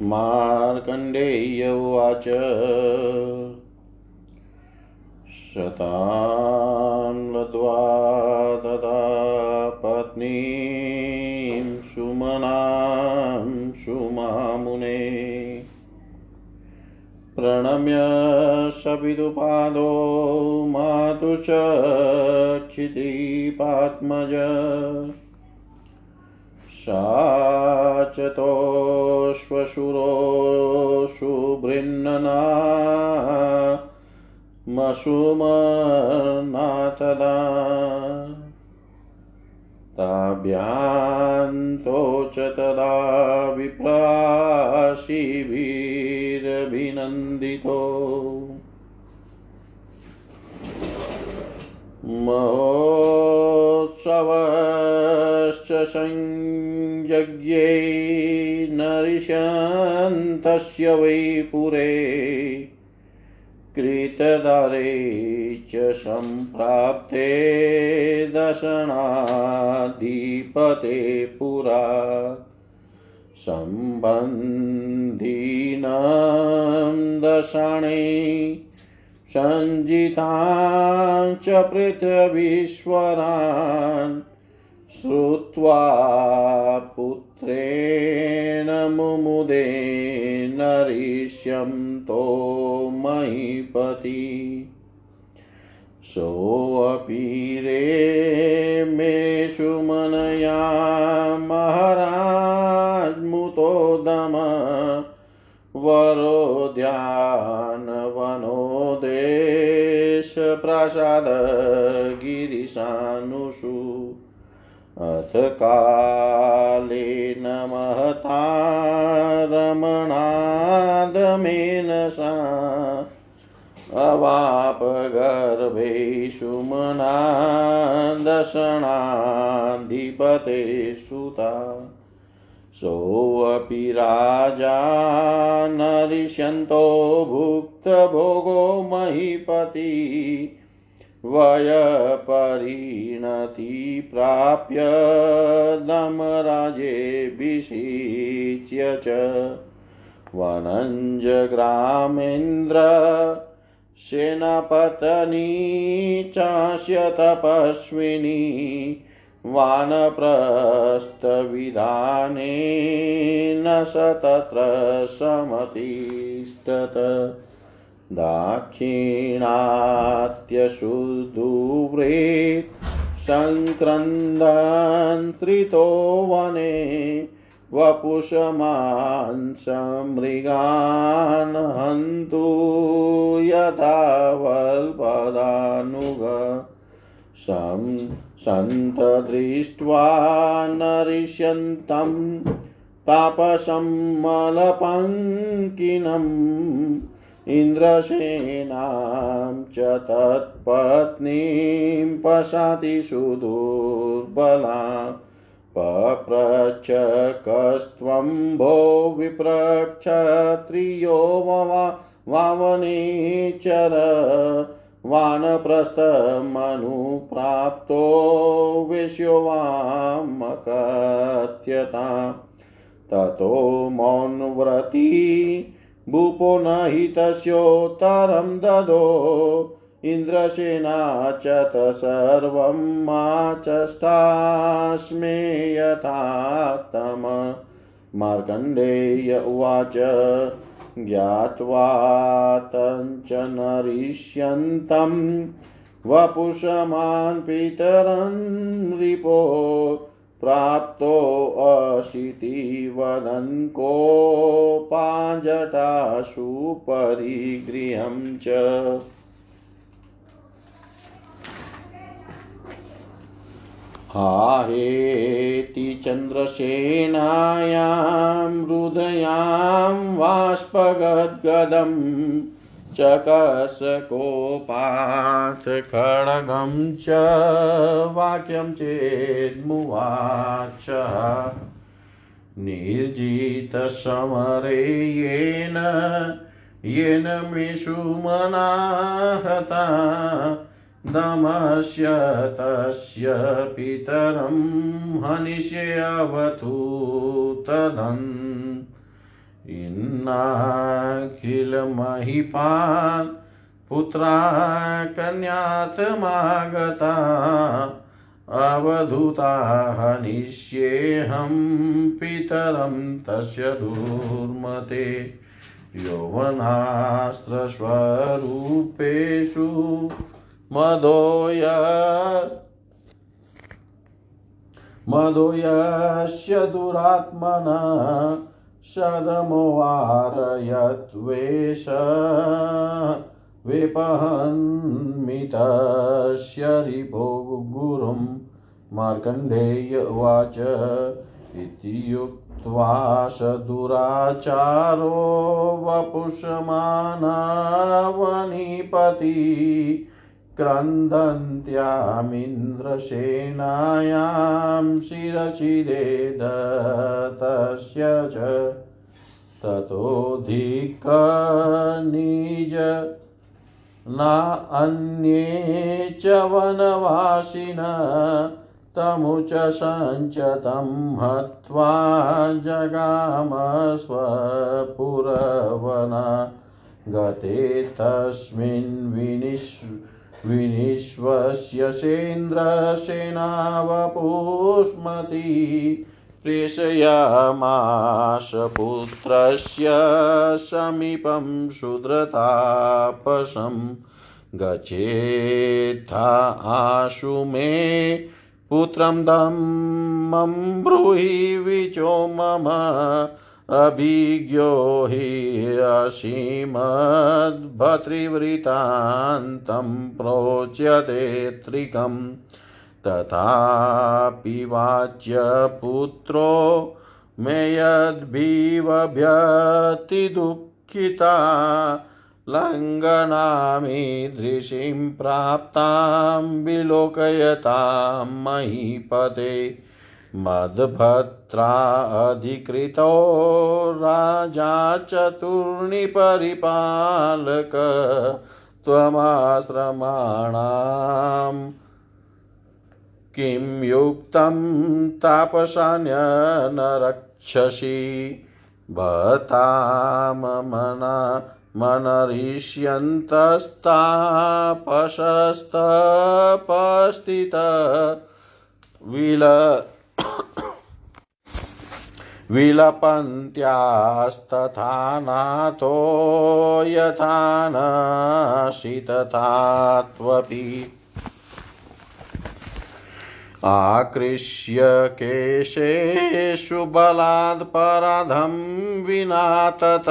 मार्कण्डेय उवाच शतां लद्वा तदा पत्नीं सुमनां सुमामुने प्रणम्य सविदुपादो मातुश्च क्षितिपात्मज साचतोश्वशुरो सुबृन्नना मसुमना तदा ताभ्यान्तो च तदा विप्राशिभिरभिनन्दितो महोत्सवश्च संयज्ञे नरिषान्तस्य वै पुरे कृतदारे च सम्प्राप्ते दशनाधिपते पुरा सम्बन्धिनां दशने संजितां च पृथ्वीश्वरान् श्रुत्वा पुत्रेण मुमुदे नरिष्यं तो महीपति सोऽपि रेमे सुमनया महाराज मुतोदम वरो ध्यानवनोदेश प्रासाद गिरिशानुषु अथ काले नमहता रमणादमेन सा अवाप गर्भे सुमना दशनाधिपते सुता सोऽपि राजा नरिष्यन्तो भुक्तभोगो महीपति वयपरिणति प्राप्य दमराजे विषिच्य च वनंज ग्रामेन्द्र सेनापतनी चास्य तपस्विनी वानप्रस्थविधानेन सतत्र समतिष्ठत दाक्षिणात्यशुदुवृत् संक्रन्दन्त्रितो वने वपुषमांसं मृगान् हन्तु यथा वल्पदानुग सन्तदृष्ट्वा नरिष्यन्तं तापसं मलपङ्किनम् इंद्रसेनां च तत्पत्नीं पश्यति सुदुर्बलां पप्रच्छ कस्त्वं भो विप्रक्षत्रियो वावनीचर वानप्रस्थमनुप्राप्तो विश्यो वामकथ्यता ततो मौनव्रती भूपो नहि तस्योत्तरं ददो इंद्रसेना च तत्सर्वं माचष्टास्मे यथातम मार्कण्डेय उवाच ज्ञात्वा तञ्च नरिष्यन्तं वपुषमान् पितरं रिपो प्राप्तो अशीति वदन्को पांजटासु परिगृहं च हाहेति चंद्रसेनायां हृदयां वाष्पगद्गदं चकसकोपात् खड्गं च वाक्यं चेद्मुवाच निर्जितसमरे येन मे सुमना हता दमस्य तस्य पितरं हनिष्ये अवतु तदन् इन्नाखिल महिपान पुत्रा कन्यात्मागता अवधूता हनिष्येहं पितरं तस्य दुर्मते यौवनास्त्रस्वरूपेषु मदोय मदोयस्य दुरात्मना सदमवारयत्वेष विपहन्मितस्य रिपो गुरुं मार्कण्डेय उवाच इति युक्त्वा सदुराचारो वपुषमानवनिपति क्रन्दन्त्यामिन्द्रसेनायां शिरसि ददतस्य च ततोऽधिक निज न अन्ये च वनवासिनः तमुच सञ्चतं हत्वा जगाम स्वपुरवना गते तस्मिन् विनिश्वस्य सेन्द्रसेनावपुष्मती प्रेषयामास पुत्रस्य समीपं शूद्रतापसं गच्छेथा आशु मे पुत्रं धम्मं ब्रूहि विचो मम अभिज्ञो हि असीमद्भर्तृवृत्तान्तं प्रोच्यते त्रिकम् तथापि वाच्य पुत्रो मे यद्भिवभ्यति दुःखिता लङ्घनामीदृशीं प्राप्तां विलोकयतां महीपते मद्भद्रा अधिकृतो राजा चतुर्णिपरिपालक त्वमाश्रमाणाम् किं युक्तं तापसान्यन रक्षसि भताम मनरिष्यन्तस्तापसस्तपस्थित विलपन्त्यास्तथा नाथो यथा नासि तथा त्वपि आकृष्य केशेषु बलात् पराधं विनातत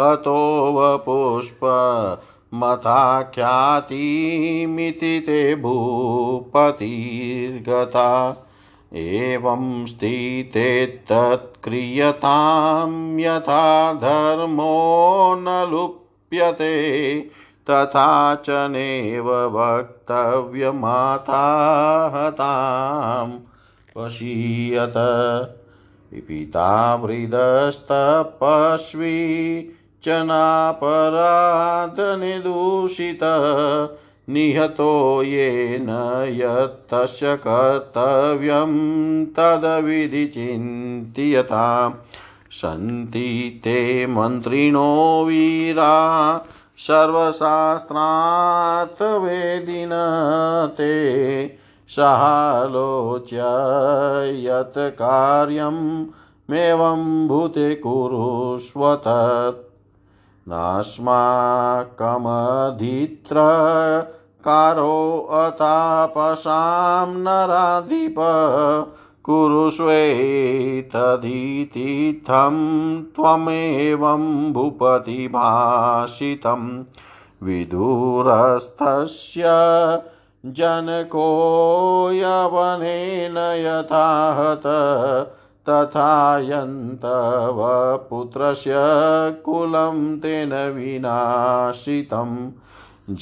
हतो वपुष्पमथाख्यातिमिति ते भूपतिर्गता एवं स्थिते तत्क्रियतां यथा धर्मो न लुप्यते तथा च नैव वक्तव्यमाता हतां पश्यत पिता वृदस्तपस्वी च नापराधनिदूषित निहतो येन यत्तस्य कर्तव्यं तद्विधि चिन्तयताम् सन्ति ते मन्त्रिणो वीरा सर्वशास्त्रात् वेदिनते सालोच्य यत् कार्यं मेवं भूते कुरुष्वत नास्माकमधित्र कारो अतापसां नराधिप कुरुष्वेतदितिथं त्वमेवं भूपति भाषितं विदुरस्तस्य जनको यवनेन यथाहत तथा यन्तव पुत्रस्य कुलं तेन विनाशितं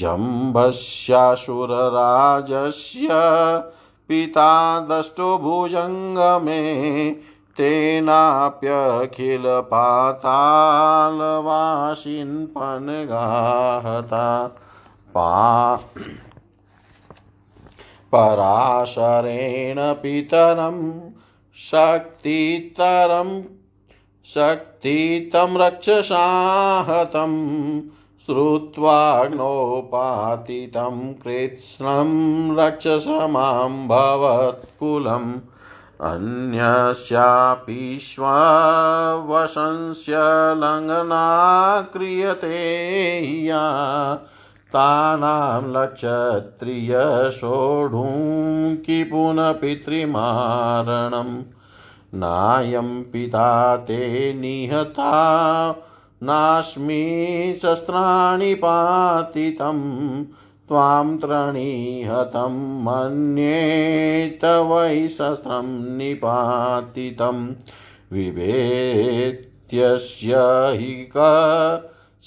जम्भस्यासुरराजस्य पिता दष्टो भुजङ्गमे तेनाप्यखिल पातालवासिन् पन्गाहता पराशरेण पितरं शक्तितरं शक्ति तं रक्षसाहतं श्रुत्वाग्नोपातितं कृत्स्नं रक्षसमां भवत्कुलम् अन्यस्यापीश्वावशंस्य लंघना क्रियते या तानां लक्षत्रिय सोढुं कि पुनः पितृमारणं नायं पिता ते निहता नास्मि शस्त्राणि पातितं त्वां त्रणीहतं मन्ये तवै शस्त्रं निपातितं विवेत्यस्य हि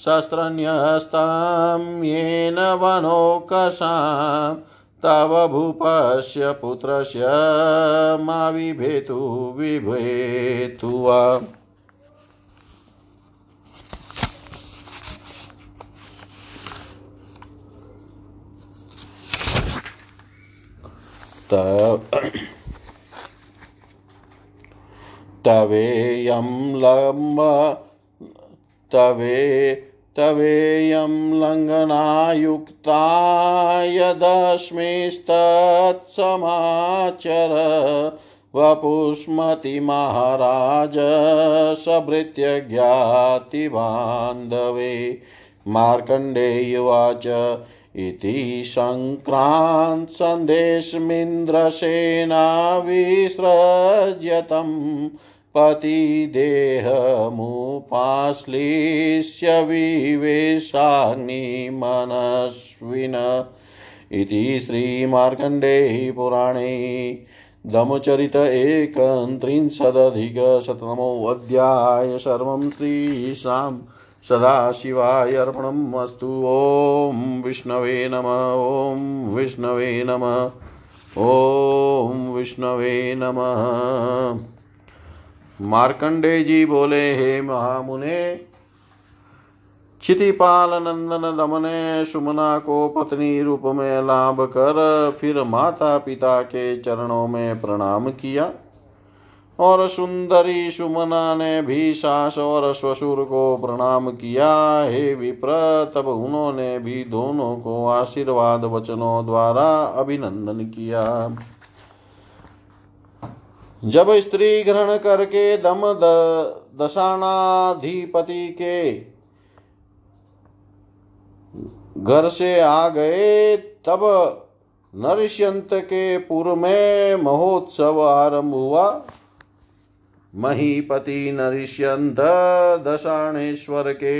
शस्त्रन्यस्तां येन वनोकसां तव भूपस्य पुत्रस्य मा विभेतु विभेतु वा। तवेयं लंघनायुक्ता यदस्मिंस्तत्समाचर वपुष्मति महाराज सभृत्य ज्ञाति बान्धवे। मार्कण्डेयवाच इति संक्रांत संदेशमिन्द्रसेना विसृज्यतम् पतिदेहमुपाश्लिष्य विवेशाग्निमनस्विन। इति श्रीमार्कण्डेय पुराणे दमचरित 31 अधिक 100 तमो अध्याय। सर्वं श्रीशां सदाशिवाय अर्पणम् अस्तु। ओम विष्णवे नमः। ओम विष्णवे नमः। ओम विष्णवे नमः। मार्कण्डेय जी बोले, हे महामुने, क्षितिपाल नंदन दमने सुमना को पत्नी रूप में लाभ कर फिर माता पिता के चरणों में प्रणाम किया और सुंदरी सुमना ने भी सास और ससुर को प्रणाम किया। हे विप्र, तब उन्होंने भी दोनों को आशीर्वाद वचनों द्वारा अभिनंदन किया। जब स्त्री ग्रहण करके दम दशानाधिपति के घर से आ गए तब नरिष्यंत के पुर में महोत्सव आरंभ हुआ। महीपति नरिष्यंत दशानेश्वर के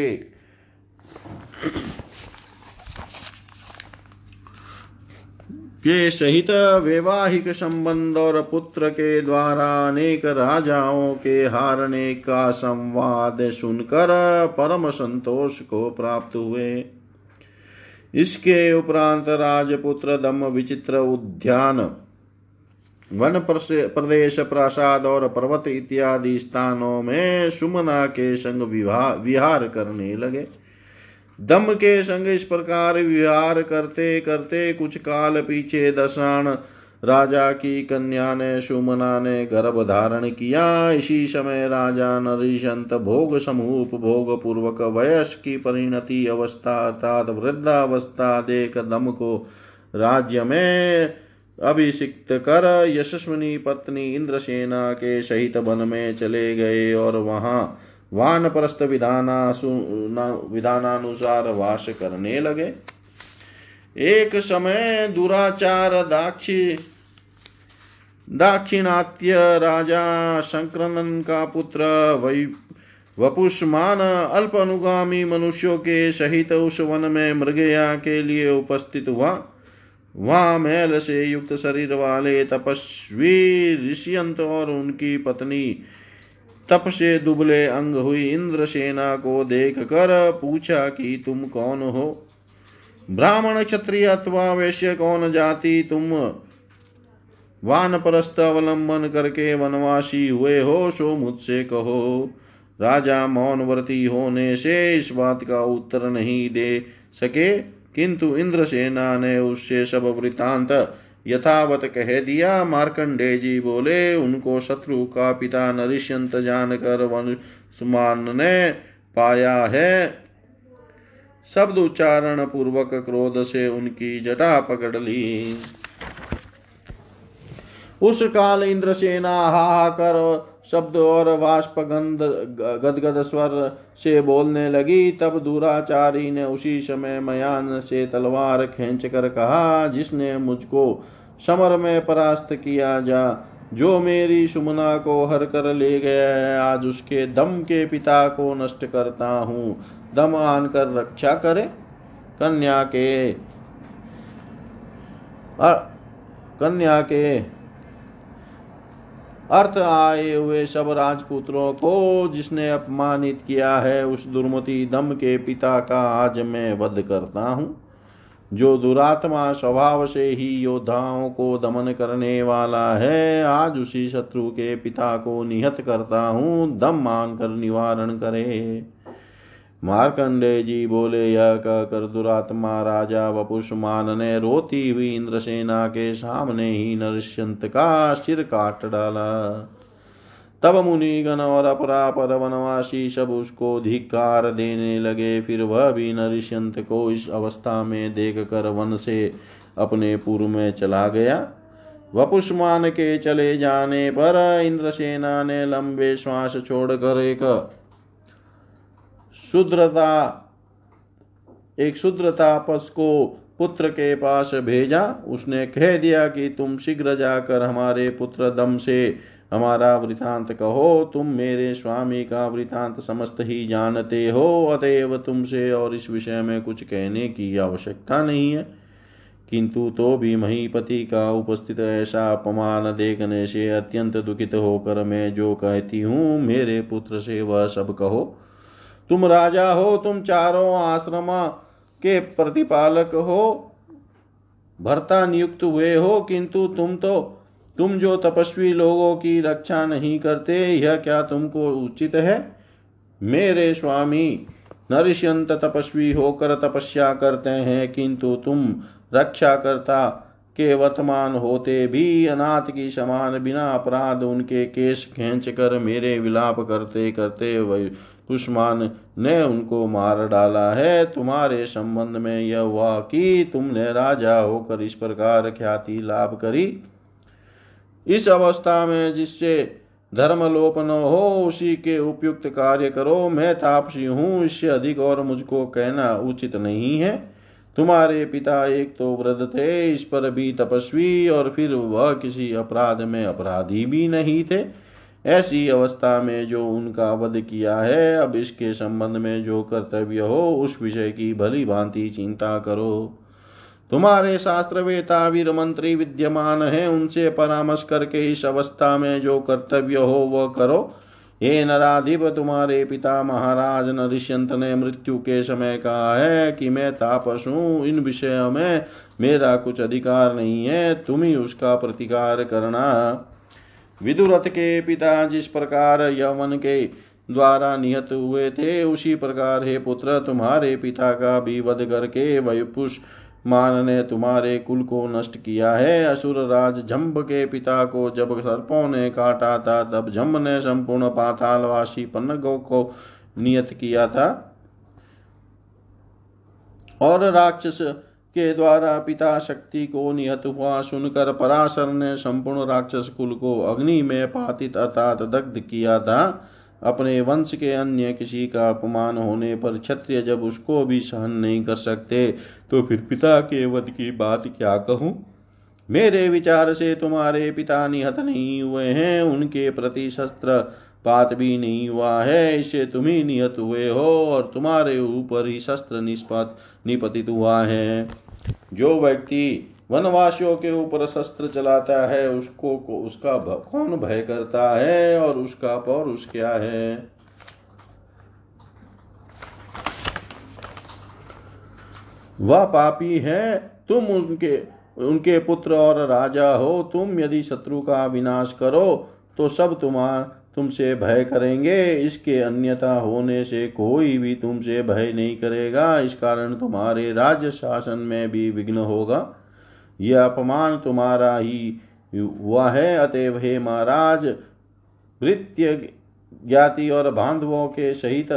सहित वैवाहिक संबंध और पुत्र के द्वारा अनेक राजाओं के हारने का संवाद सुनकर परम संतोष को प्राप्त हुए। इसके उपरांत राजपुत्र दम विचित्र उद्यान, वन प्रदेश, प्रासाद और पर्वत इत्यादि स्थानों में सुमना के संग विहार करने लगे। दम के संग इस प्रकार विहार करते करते कुछ काल पीछे दशान राजा की कन्या ने सुमना ने गर्भ धारण किया। इसी समय राजा नरिशंत भोग समूप भोग पूर्वक वयस्क की परिणति अवस्था अर्थात वृद्धावस्था देख दम को राज्य में अभिषिक्त कर यशस्विनी पत्नी इंद्रसेना के सहित वन में चले गए और वहाँ वानप्रस्थ विधानानुसार वास करने लगे। एक समय दुराचार दाक्षिणात्य राजा संक्रनन का पुत्र वपुष्मान अल्प अनुगामी मनुष्यों के सहित उस वन में मृगया के लिए उपस्थित हुआ। वहाँ मैल से युक्त शरीर वाले तपस्वी ऋष्यंत और उनकी पत्नी तप से दुबले अंग हुई इंद्रसेना को देख कर पूछा कि तुम कौन हो? ब्राह्मण, क्षत्रिय अथवा वैश्य कौन जाति तुम वानप्रस्थ अवलंबन करके वनवासी हुए हो, सो मुझसे कहो। राजा मौनव्रती होने से इस बात का उत्तर नहीं दे सके, किंतु इंद्रसेना ने उससे सब वृतांत यथावत कह दिया। मार्कंडेय जी बोले, उनको शत्रु का पिता नरिष्यंत जानकर वंशमान ने पाया है। शब्द उच्चारण पूर्वक क्रोध से उनकी जटा पकड़ ली। उस काल इंद्रसेना हाहाकार शब्द और वाष्प गदगद स्वर से बोलने लगी। तब दुराचारी ने उसी समय मयान से तलवार खींचकर कहा, जिसने मुझको समर में परास्त किया जा, जो मेरी सुमना को हर कर ले गया है, आज उसके दम के पिता को नष्ट करता हूँ। दम आन कर रक्षा करे। कन्या के अर्थ आए हुए सब राजपुत्रों को जिसने अपमानित किया है, उस दुर्मति दम के पिता का आज मैं वध करता हूँ। जो दुरात्मा स्वभाव से ही योद्धाओं को दमन करने वाला है, आज उसी शत्रु के पिता को निहत करता हूँ। दम मानकर निवारण करे। मार्कंडेय जी बोले, यह कहकर दुरात्मा राजा वपुष्मान ने रोती हुई इंद्रसेना के सामने ही नरसिंह का सिर काट डाला। तब मुनिगण और अपरापर वनवासी सब उसको धिक्कार देने लगे। फिर वह भी नरसिंह को इस अवस्था में देखकर वन से अपने पूर्व में चला गया। वपुष्मान के चले जाने पर इंद्रसेना ने लंबे श्वास छोड़कर एक शूद्र तापस को पुत्र के पास भेजा। उसने कह दिया कि तुम शीघ्र जाकर हमारे पुत्र दम से हमारा वृतांत कहो। तुम मेरे स्वामी का वृतांत समस्त ही जानते हो, अतएव तुमसे और इस विषय में कुछ कहने की आवश्यकता नहीं है। किंतु तो भी महीपति का उपस्थित ऐसा अपमान देखने से अत्यंत दुखित होकर मैं जो कहती हूँ, मेरे पुत्र से वह सब कहो। तुम राजा हो, तुम चारों आश्रम के प्रतिपालक हो, भर्ता नियुक्त हुए हो, किंतु तुम जो तपस्वी लोगों की रक्षा नहीं करते, यह क्या तुमको उचित है? मेरे स्वामी नरिष्यंत तपस्वी होकर तपस्या करते हैं, किंतु तुम रक्षाकर्ता के वर्तमान होते भी अनाथ की समान बिना अपराध उनके केश खींचकर मेरे विलाप करते करते पुष्मान ने उनको मार डाला है। तुम्हारे संबंध में यह हुआ कि तुमने राजा होकर इस प्रकार ख्याति लाभ करी। इस अवस्था में जिससे धर्मलोप न हो, उसी के उपयुक्त कार्य करो। मैं तापसी हूँ, इससे अधिक और मुझको कहना उचित नहीं है। तुम्हारे पिता एक तो वृद्ध थे, इस पर भी तपस्वी, और फिर वह किसी अपराध में अपराधी भी नहीं थे। ऐसी अवस्था में जो उनका वध किया है, अब इसके संबंध में जो कर्तव्य हो, उस विषय की भली भांति चिंता करो। तुम्हारे शास्त्रवेता वीर मंत्री विद्यमान हैं, उनसे परामर्श करके इस अवस्था में जो कर्तव्य हो वह करो। हे नराधिप, तुम्हारे पिता महाराज नरिष्यंत ने मृत्यु के समय कहा है कि मैं तापस हूँ, इन विषयों में मेरा कुछ अधिकार नहीं है, तुम ही उसका प्रतिकार करना। विदुरथ के पिता जिस प्रकार यवन के द्वारा निहत हुए थे, उसी प्रकार हे पुत्र तुम्हारे पिता का भी वध करके वपुष्मान ने तुम्हारे कुल को नष्ट किया है। असुर राज जम्ब के पिता को जब सर्पों ने काटा था, तब जम्ब ने संपूर्ण पातालवासी पन्नगों को नियत किया था, और राक्षस के द्वारा पिता शक्ति को निहत हुआ सुनकर पराशर ने संपूर्ण राक्षस कुल को अग्नि में पातित अर्थात दग्ध किया था। अपने वंश के अन्य किसी का अपमान होने पर क्षत्रिय जब उसको भी सहन नहीं कर सकते, तो फिर पिता के वध की बात क्या कहूँ? मेरे विचार से तुम्हारे पिता निहत नहीं हुए हैं, उनके प्रति शस्त्र पात भी नहीं हुआ है, इसे तुम ही निहत हुए हो और तुम्हारे ऊपर ही शस्त्र निपतित हुआ है। जो व्यक्ति वनवासियों के ऊपर शस्त्र चलाता है, उसका कौन भय करता है, और उसका पौरुष क्या है? वह पापी है। तुम उनके पुत्र और राजा हो। तुम यदि शत्रु का विनाश करो तो सब तुमसे भय करेंगे, इसके अन्यथा होने से कोई भी तुमसे भय नहीं करेगा। इस कारण तुम्हारे राज्य शासन में भी विघ्न होगा। यह अपमान तुम्हारा ही वह है। अतएव हे महाराज, भृत्य ज्ञाति और बांधवों के सहित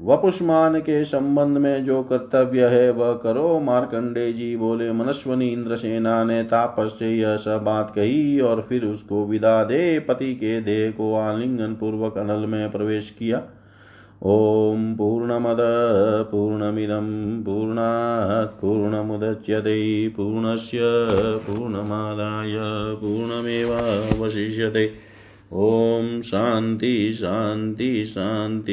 वपुष्मान के संबंध में जो कर्तव्य है वह करो। मार्कंडेय जी बोले, मनस्विनी इंद्रसेना ने तापस से यह सब बात कही और फिर उसको विदा दे पति के देह को आलिंगन पूर्वक अनल में प्रवेश किया। ओम पूर्णमद पूर्णमिदं पूर्णात् पूर्णमुदच्यते पूर्णस्य पूर्णमादाय पूर्णमेवावशिष्यते। ओम शांति शांति शांति।